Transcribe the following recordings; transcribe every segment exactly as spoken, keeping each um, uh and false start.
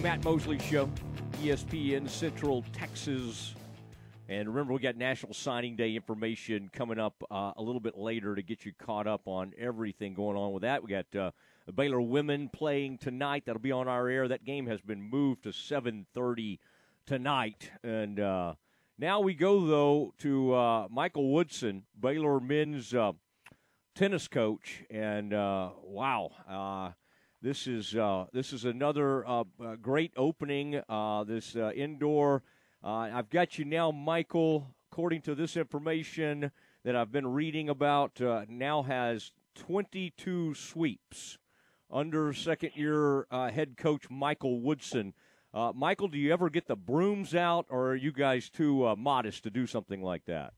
Matt Mosley Show, E S P N Central Texas. And remember, we got National Signing Day information coming up uh, a little bit later to get you caught up on everything going on with that. We got uh, the Baylor women playing tonight. That'll be on our air. That game has been moved to seven thirty tonight. And uh, now we go, though, to uh, Michael Woodson, Baylor men's uh, tennis coach. And, uh, wow, uh, this is uh, this is another uh, great opening, uh, this uh, indoor Uh, I've got you now, Michael, according to this information that I've been reading about, uh, now has twenty-two sweeps under second-year uh, head coach Michael Woodson. Uh, Michael, do you ever get the brooms out, or are you guys too uh, modest to do something like that?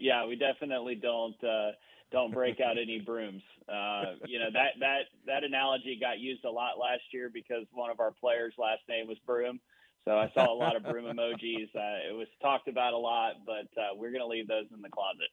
Yeah, we definitely don't uh, don't break out any brooms. Uh, you know, that, that, that analogy got used a lot last year because one of our players' last name was Broom. So I saw a lot of broom emojis. Uh, it was talked about a lot, but uh, we're going to leave those in the closet.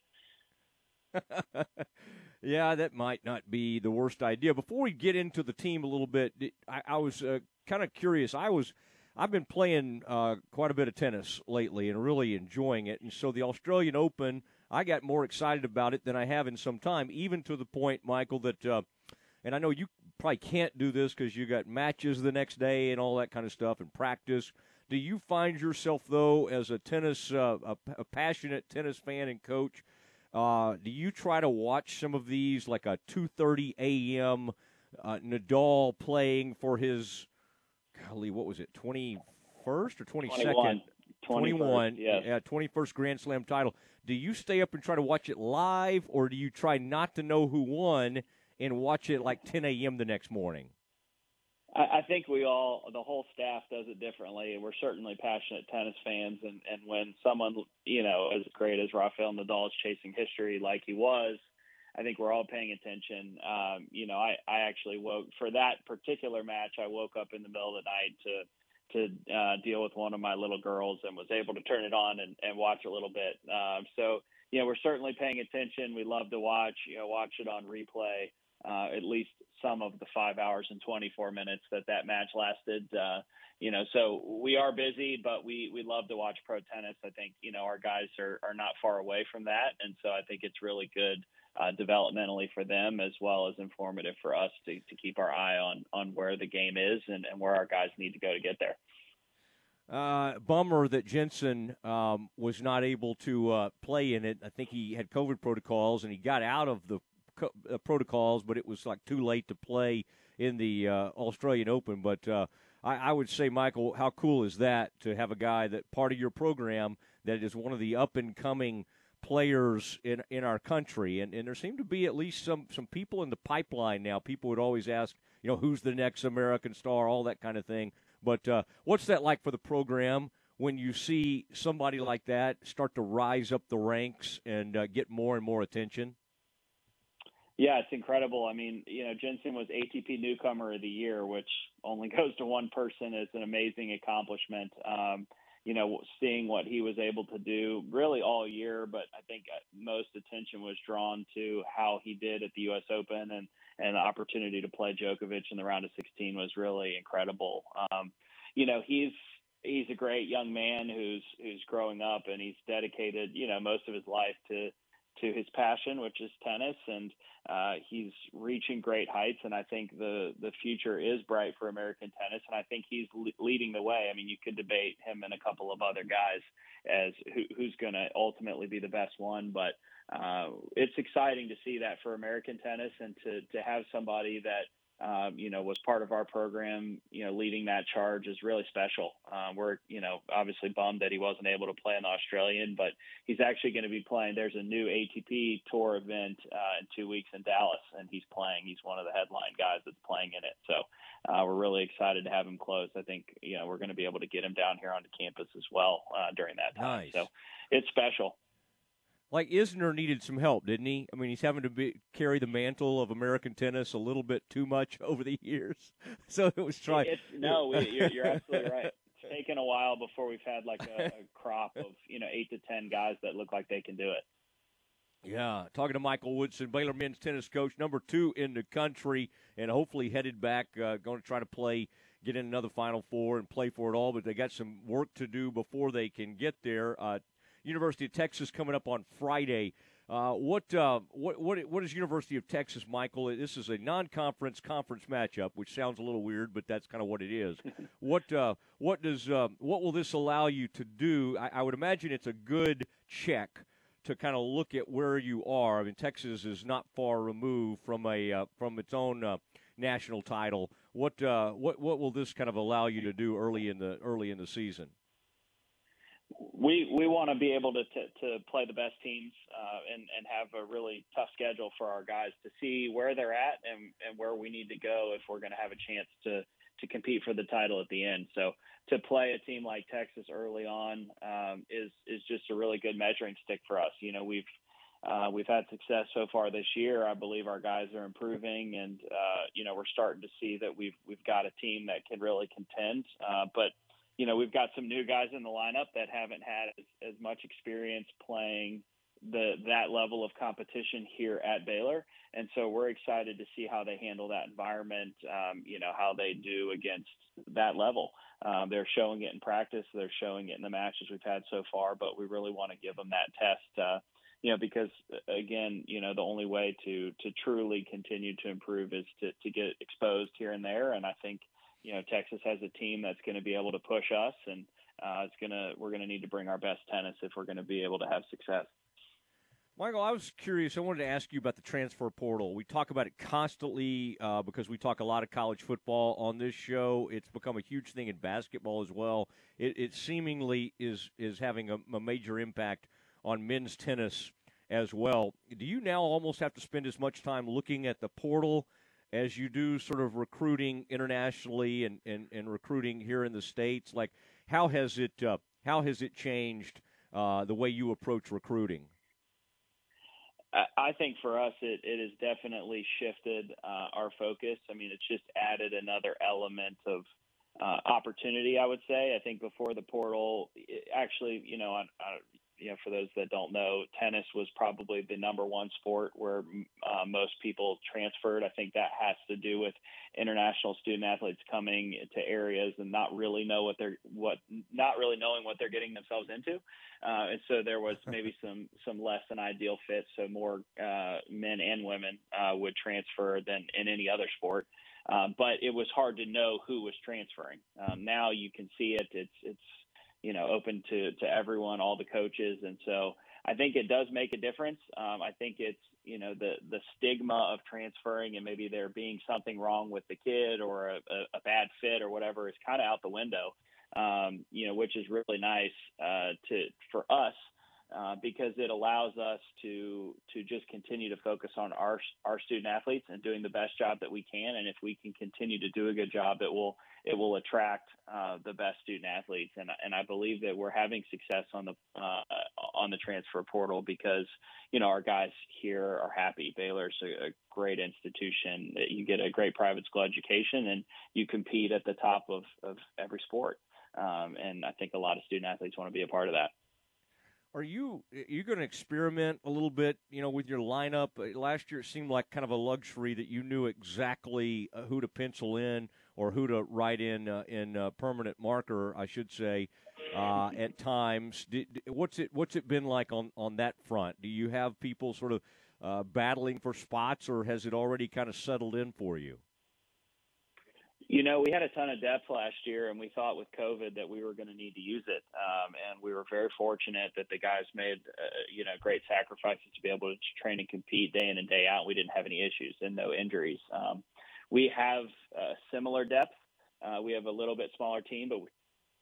Yeah, that might not be the worst idea. Before we get into the team a little bit, I, I was uh, kind of curious. I was, I've been playing uh, quite a bit of tennis lately and really enjoying it. And so the Australian Open, I got more excited about it than I have in some time, even to the point, Michael, that uh, – and I know you – probably can't do this because you got matches the next day and all that kind of stuff and practice. Do you find yourself, though, as a tennis, uh, a, a passionate tennis fan and coach, uh, do you try to watch some of these, like a two thirty a.m. Uh, Nadal playing for his, golly, what was it, twenty-first or twenty-second? twenty-one. twenty-one, yes. Yeah, twenty-first Grand Slam title. Do you stay up and try to watch it live, or do you try not to know who won and watch it like ten a.m. the next morning? I think we all, the whole staff does it differently. We're certainly passionate tennis fans. And, and when someone, you know, as great as Rafael Nadal is chasing history like he was, I think we're all paying attention. Um, you know, I, I actually woke, for that particular match, I woke up in the middle of the night to to uh, deal with one of my little girls and was able to turn it on and, and watch a little bit. Um, so, you know, we're certainly paying attention. We love to watch, you know, watch it on replay. Uh, at least some of the five hours and twenty-four minutes that that match lasted. Uh, you know, so we are busy, but we, we love to watch pro tennis. I think, you know, our guys are, are not far away from that. And so I think it's really good uh, developmentally for them as well as informative for us to, to keep our eye on, on where the game is and, and where our guys need to go to get there. Uh, bummer that Jensen um, was not able to uh, play in it. I think he had COVID protocols and he got out of the protocols, but it was like too late to play in the uh, Australian Open. But uh, I, I would say, Michael, how cool is that to have a guy that part of your program that is one of the up-and-coming players in in our country? And, and there seem to be at least some, some people in the pipeline now. People would always ask, you know, who's the next American star, all that kind of thing. But uh, what's that like for the program when you see somebody like that start to rise up the ranks and uh, get more and more attention? Yeah, it's incredible. I mean, you know, Jensen was A T P Newcomer of the Year, which only goes to one person. It's an amazing accomplishment. Um, you know, seeing what he was able to do really all year, but I think most attention was drawn to how he did at the U S Open, and, and the opportunity to play Djokovic in the round of sixteen was really incredible. Um, you know, he's he's a great young man who's who's growing up, and he's dedicated, you know, most of his life to to his passion, which is tennis, and uh, he's reaching great heights. And I think the, the future is bright for American tennis. And I think he's le- leading the way. I mean, you could debate him and a couple of other guys as who, who's going to ultimately be the best one, but uh, it's exciting to see that for American tennis and to, to have somebody that, Um, you know, was part of our program, you know, leading that charge is really special. Uh, we're, you know, obviously bummed that he wasn't able to play in the Australian, but he's actually going to be playing. There's a new A T P Tour event uh, in two weeks in Dallas, and he's playing. He's one of the headline guys that's playing in it. So uh, we're really excited to have him close. I think, you know, we're going to be able to get him down here onto campus as well uh, during that time. Nice. So it's special. Like, Isner needed some help, didn't he? I mean, he's having to be, carry the mantle of American tennis a little bit too much over the years. So it was trying. It's, no, we, you're, you're absolutely right. It's taken a while before we've had like a, a crop of, you know, eight to ten guys that look like they can do it. Yeah, talking to Michael Woodson, Baylor men's tennis coach, number two in the country, and hopefully headed back, uh, going to try to play, get in another Final Four and play for it all, but they got some work to do before they can get there. Uh, University of Texas coming up on Friday. Uh, what, uh, what what what is University of Texas, Michael? This is a non-conference conference matchup, which sounds a little weird, but that's kind of what it is. what uh, what does uh, what will this allow you to do? I, I would imagine it's a good check to kind of look at where you are. I mean, Texas is not far removed from a uh, from its own uh, national title. What uh, what what will this kind of allow you to do early in the early in the season? We we want to be able to t- to play the best teams uh, and and have a really tough schedule for our guys to see where they're at and, and where we need to go if we're going to have a chance to to compete for the title at the end. So to play a team like Texas early on um, is is just a really good measuring stick for us. You know, we've uh, we've had success so far this year. I believe our guys are improving, and uh, you know, we're starting to see that we've we've got a team that can really contend, uh, but. You know, we've got some new guys in the lineup that haven't had as, as much experience playing the that level of competition here at Baylor, and so we're excited to see how they handle that environment. Um, you know, how they do against that level. Um, they're showing it in practice. They're showing it in the matches we've had so far. But we really want to give them that test. Uh, you know, because again, you know, the only way to to truly continue to improve is to to get exposed here and there. And I think. You know, Texas has a team that's going to be able to push us, and uh, it's gonna we're going to need to bring our best tennis if we're going to be able to have success. Michael, I was curious. I wanted to ask you about the transfer portal. We talk about it constantly uh, because we talk a lot of college football on this show. It's become a huge thing in basketball as well. It, it seemingly is is having a, a major impact on men's tennis as well. Do you now almost have to spend as much time looking at the portal as you do sort of recruiting internationally and, and, and recruiting here in the States? Like, how has it uh, how has it changed uh, the way you approach recruiting? I think for us, it, it has definitely shifted uh, our focus. I mean, it's just added another element of uh, opportunity, I would say. I think before the portal, it actually, you know, I, I, you know, for those that don't know, tennis was probably the number one sport where uh, most people transferred. I think that has to do with international student athletes coming to areas and not really know what they're what not really knowing what they're getting themselves into. Uh, and so there was maybe some some less than ideal fits. So more uh, men and women uh, would transfer than in any other sport. Uh, but it was hard to know who was transferring. Um, now you can see it. It's it's. you know, open to, to everyone, all the coaches. And so I think it does make a difference. Um, I think it's, you know, the, the stigma of transferring and maybe there being something wrong with the kid or a, a, a bad fit or whatever is kind of out the window, um, you know, which is really nice uh, to for us uh, because it allows us to to just continue to focus on our our student athletes and doing the best job that we can. And if we can continue to do a good job, it will it will attract uh, the best student athletes. And, and I believe that we're having success on the, uh, on the transfer portal because, you know, our guys here are happy. Baylor's a, a great institution. You get a great private school education and you compete at the top of, of every sport. Um, and I think a lot of student athletes want to be a part of that. Are you you going to experiment a little bit, you know, with your lineup? Last year it seemed like kind of a luxury that you knew exactly who to pencil in or who to write in uh, in uh, permanent marker, I should say, uh, at times. Did, what's it what's it been like on, on that front? Do you have people sort of uh, battling for spots, or has it already kind of settled in for you? You know, we had a ton of depth last year, and we thought with COVID that we were going to need to use it. Um, and we were very fortunate that the guys made, uh, you know, great sacrifices to be able to train and compete day in and day out. We didn't have any issues and no injuries. Um, we have uh, similar depth. Uh, we have a little bit smaller team, but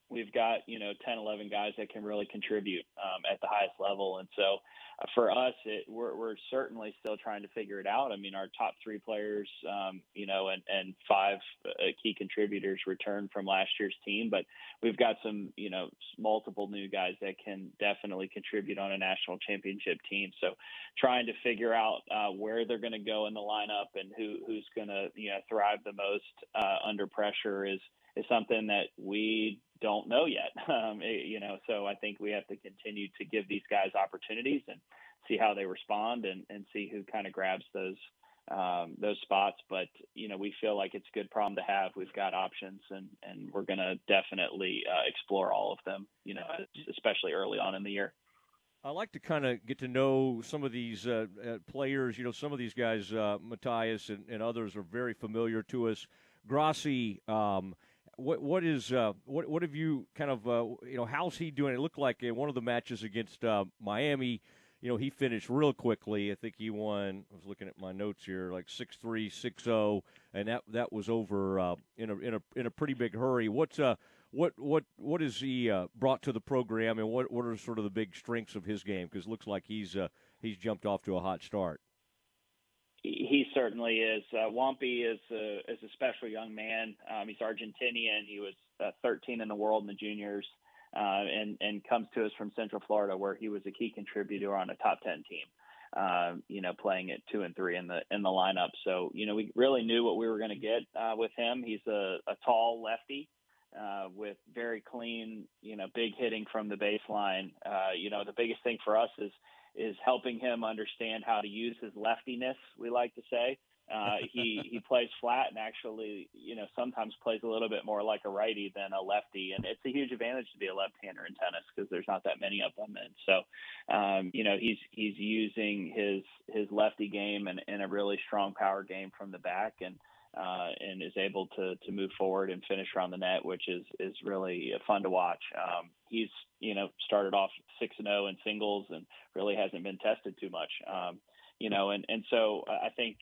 we've got, you know, ten, eleven guys that can really contribute um, at the highest level. And so uh, for us, it, we're, we're certainly still trying to figure it out. I mean, our top three players, um, you know, and, and five uh, key contributors returned from last year's team. But we've got some, you know, multiple new guys that can definitely contribute on a national championship team. So trying to figure out uh, where they're going to go in the lineup and who, who's going to, you know, thrive the most uh, under pressure is is something that we don't know yet. Um, it, you know, so I think we have to continue to give these guys opportunities and see how they respond and, and see who kind of grabs those um, those spots. But, you know, we feel like it's a good problem to have. We've got options, and, and we're going to definitely uh, explore all of them, you know, especially early on in the year. I like to kind of get to know some of these uh, players. You know, some of these guys, uh, Matthias and, and others, are very familiar to us. Grassi, um, what what is uh, what what have you kind of uh, you know, how's he doing? It looked like in one of the matches against uh, Miami, you know, he finished real quickly. I think he won. I was looking at my notes here, like six three, six oh, and that that was over uh, in a in a in a pretty big hurry. What's uh What what what has he uh, brought to the program, and what, what are sort of the big strengths of his game? Because it looks like he's uh, he's jumped off to a hot start. He certainly is. Uh, Wampy is a, is a special young man. Um, he's Argentinian. He was uh, thirteen in the world in the juniors, uh, and and comes to us from Central Florida, where he was a key contributor on a top ten team. Uh, you know, playing at two and three in the in the lineup. So you know, we really knew what we were going to get uh, with him. He's a, a tall lefty. Uh, with very clean, you know, big hitting from the baseline. Uh, you know, the biggest thing for us is is helping him understand how to use his leftiness, we like to say. Uh, he, he plays flat and actually, you know, sometimes plays a little bit more like a righty than a lefty. And it's a huge advantage to be a left-hander in tennis because there's not that many of them. And so, um, you know, he's he's using his, his lefty game and, and a really strong power game from the back. And Uh, and is able to to move forward and finish around the net, which is is really fun to watch. Um, he's you know started off six and zero in singles and really hasn't been tested too much. Um, you know, and and so I think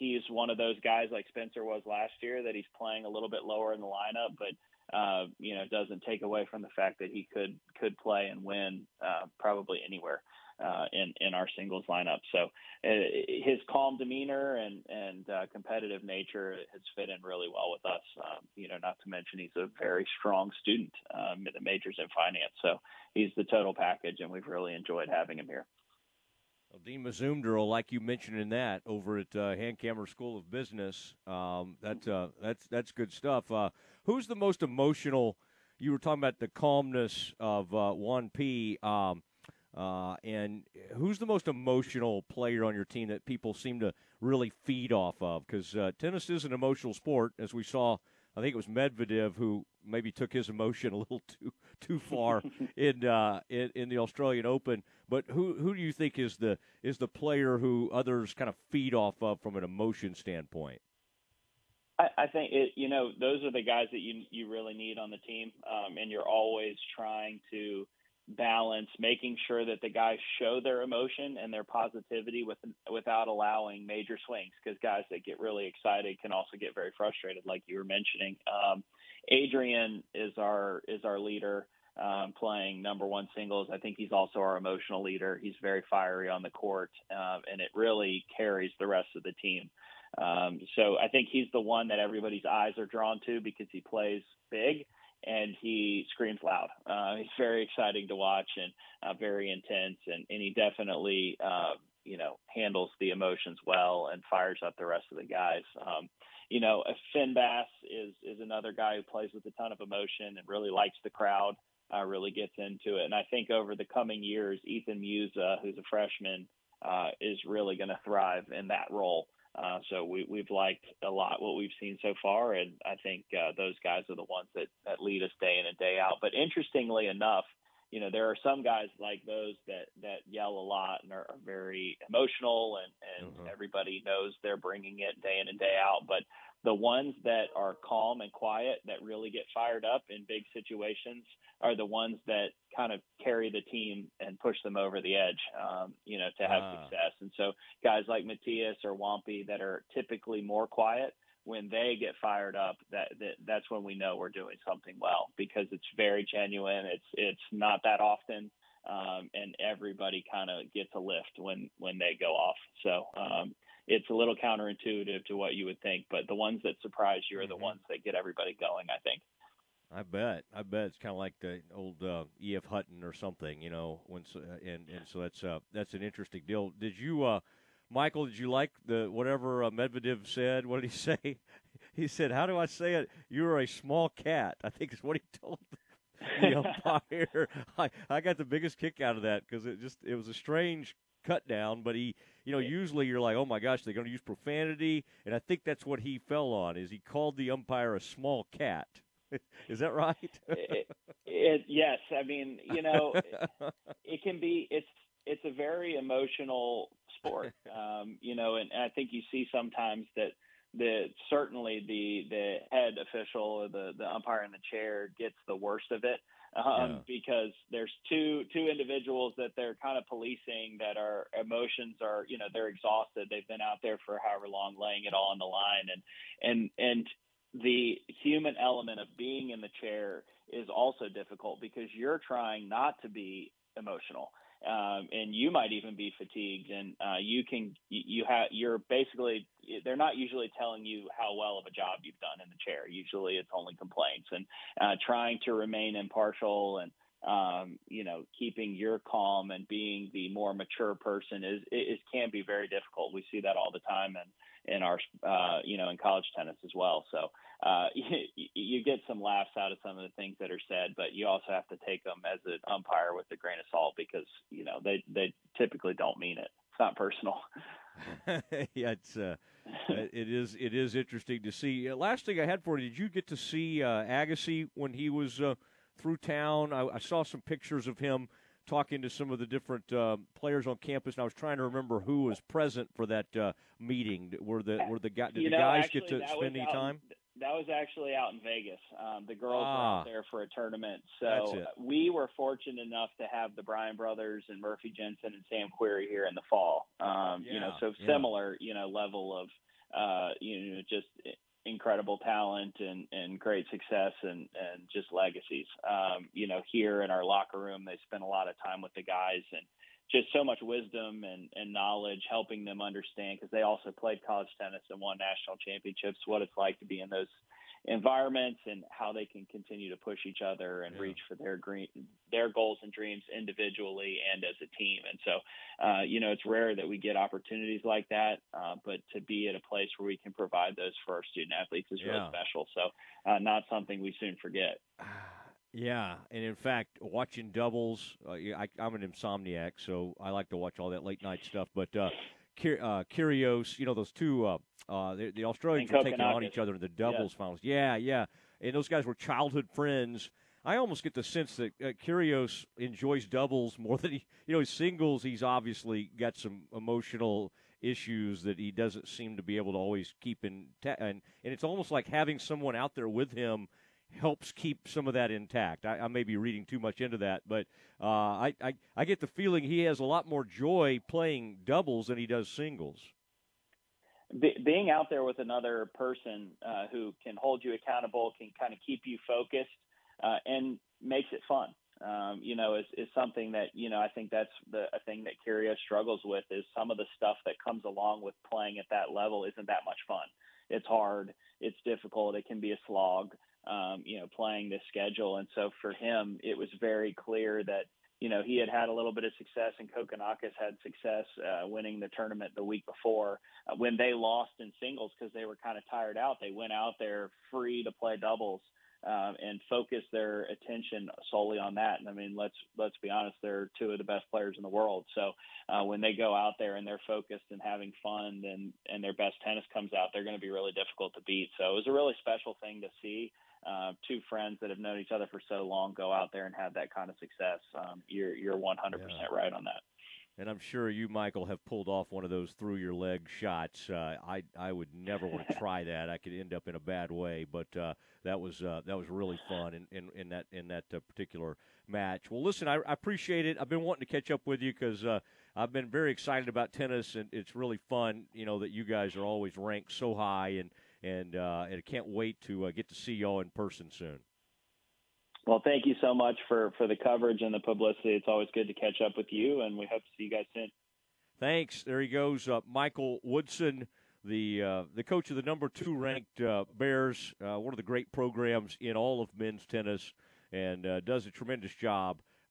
he's one of those guys like Spencer was last year that he's playing a little bit lower in the lineup, but uh, you know doesn't take away from the fact that he could could play and win uh, probably anywhere. Uh, in, in our singles lineup. So uh, his calm demeanor and, and uh, competitive nature has fit in really well with us. Um, you know, not to mention he's a very strong student um, that majors in finance. So he's the total package, and we've really enjoyed having him here. Well, Dean Mazumdar, like you mentioned in that, over at uh, Handcammer School of Business, um, that, uh, that's, that's good stuff. Uh, who's the most emotional? You were talking about the calmness of uh, Wampy. Um, Uh, and who's the most emotional player on your team that people seem to really feed off of? Because uh, tennis is an emotional sport, as we saw. I think it was Medvedev who maybe took his emotion a little too too far in, uh, in in the Australian Open. But who who do you think is the is the player who others kind of feed off of from an emotion standpoint? I, I think it, you know those are the guys that you you really need on the team, um, and you're always trying to balance, making sure that the guys show their emotion and their positivity with, without allowing major swings, because guys that get really excited can also get very frustrated, like you were mentioning. Um, Adrian is our is our leader, um, playing number one singles. I think he's also our emotional leader. He's very fiery on the court, uh, and it really carries the rest of the team. Um, so I think he's the one that everybody's eyes are drawn to because he plays big. And he screams loud. Uh, he's very exciting to watch and uh, very intense. And, and he definitely, uh, you know, handles the emotions well and fires up the rest of the guys. Um, you know, Finn Bass is, is another guy who plays with a ton of emotion and really likes the crowd, uh, really gets into it. And I think over the coming years, Ethan Musa, who's a freshman, uh, is really going to thrive in that role. Uh, so we, we've liked a lot what we've seen so far, and I think uh, those guys are the ones that, that lead us day in and day out. But interestingly enough, you know, there are some guys like those that, that yell a lot and are very emotional, and, and uh-huh. everybody knows they're bringing it day in and day out. But the ones that are calm and quiet that really get fired up in big situations are the ones that kind of carry the team and push them over the edge, um, you know, to have uh-huh. success. And so guys like Matthias or Wampy that are typically more quiet, when they get fired up, that, that that's when we know we're doing something well, because it's very genuine. It's it's not that often, um, and everybody kind of gets a lift when, when they go off. So um, it's a little counterintuitive to what you would think, but the ones that surprise you are the mm-hmm. ones that get everybody going, I think. I bet. I bet it's kind of like the old uh, E F Hutton or something, you know. When, uh, and, and so that's uh, that's an interesting deal. Did you uh, – Michael, did you like the whatever uh, Medvedev said? What did he say? he said, how do I say it? You're a small cat, I think is what he told the umpire. I, I got the biggest kick out of that because it just it was a strange cut down, but he, you know, usually you're like, oh my gosh, they're going to use profanity, and I think that's what he fell on, is he called the umpire a small cat. Is that right? it, it, yes. I mean, you know, it, it can be, it's, it's a very emotional sport, um, you know, and, and I think you see sometimes that the, certainly the, the head official or the, the umpire in the chair gets the worst of it. Um, yeah. Because there's two two individuals that they're kind of policing that our emotions are, you know, they're exhausted. They've been out there for however long, laying it all on the line. And, and, and the human element of being in the chair is also difficult because you're trying not to be emotional. Um, and you might even be fatigued, and uh, you can you have you're basically they're not usually telling you how well of a job you've done in the chair. Usually, it's only complaints, and uh, trying to remain impartial and um, you know keeping your calm and being the more mature person is is can be very difficult. We see that all the time, and in, in our uh, you know in college tennis as well. So uh, you, you get some laughs out of some of the things that are said, but you also have to take them as an umpire with a grain of salt because, you know, they, they typically don't mean it. It's not personal. yeah, it's, uh, it is, it is interesting to see. Uh, last thing I had for you, did you get to see, uh, Agassi when he was, uh, through town? I, I saw some pictures of him talking to some of the different, uh, players on campus. And I was trying to remember who was present for that, uh, meeting. Were the, were the guy, did you the know, guys actually, get to spend any out- time? That was actually out in Vegas. Um, the girls ah, were out there for a tournament. So we were fortunate enough to have the Bryan brothers and Murphy Jensen and Sam Querrey here in the fall. Um, yeah, you know, so similar, yeah. you know, level of, uh, you know, just incredible talent and, and great success and, and just legacies. Um, you know, here in our locker room, they spent a lot of time with the guys and just so much wisdom and, and knowledge, helping them understand, because they also played college tennis and won national championships, what it's like to be in those environments and how they can continue to push each other and yeah. reach for their green, their goals and dreams individually and as a team. And so, uh, you know, it's rare that we get opportunities like that, uh, but to be at a place where we can provide those for our student athletes is yeah. really special. So uh, not something we soon forget. Yeah, and in fact, watching doubles, uh, I, I'm an insomniac, so I like to watch all that late-night stuff. But uh, uh, Kyrgios, you know, those two, uh, uh, the, the Australians were taking on each other in the doubles yeah. finals. Yeah, yeah, and those guys were childhood friends. I almost get the sense that uh, Kyrgios enjoys doubles more than he, you know, his singles. He's obviously got some emotional issues that he doesn't seem to be able to always keep in ta- and and it's almost like having someone out there with him helps keep some of that intact. I, I may be reading too much into that, but uh, I, I I get the feeling he has a lot more joy playing doubles than he does singles. Be, being out there with another person uh, who can hold you accountable, can kind of keep you focused, uh, and makes it fun. Um, you know, is, is something that, you know, I think that's the a thing that Kyrgios struggles with is some of the stuff that comes along with playing at that level isn't that much fun. It's hard. It's difficult. It can be a slog. Um, you know, playing this schedule. And so for him, it was very clear that, you know, he had had a little bit of success and Kokkinakis had success uh, winning the tournament the week before uh, when they lost in singles because they were kind of tired out. They went out there free to play doubles um, and focused their attention solely on that. And I mean, let's, let's be honest, they're two of the best players in the world. So uh, when they go out there and they're focused and having fun and, and their best tennis comes out, they're going to be really difficult to beat. So it was a really special thing to see. Uh, two friends that have known each other for so long go out there and have that kind of success. Um, you're you're one hundred percent right on that. And I'm sure you, Michael, have pulled off one of those through your leg shots. Uh, I I would never want to try that. I could end up in a bad way. But uh, that was uh, that was really fun in, in, in that in that uh, particular match. Well, listen, I, I appreciate it. I've been wanting to catch up with you because uh, I've been very excited about tennis, and it's really fun. You know that you guys are always ranked so high and. And, uh, and I can't wait to uh, get to see y'all in person soon. Well, thank you so much for, for the coverage and the publicity. It's always good to catch up with you, and we hope to see you guys soon. Thanks. There he goes, uh, Michael Woodson, the uh, the coach of the number two ranked uh, Bears, uh, one of the great programs in all of men's tennis, and uh, does a tremendous job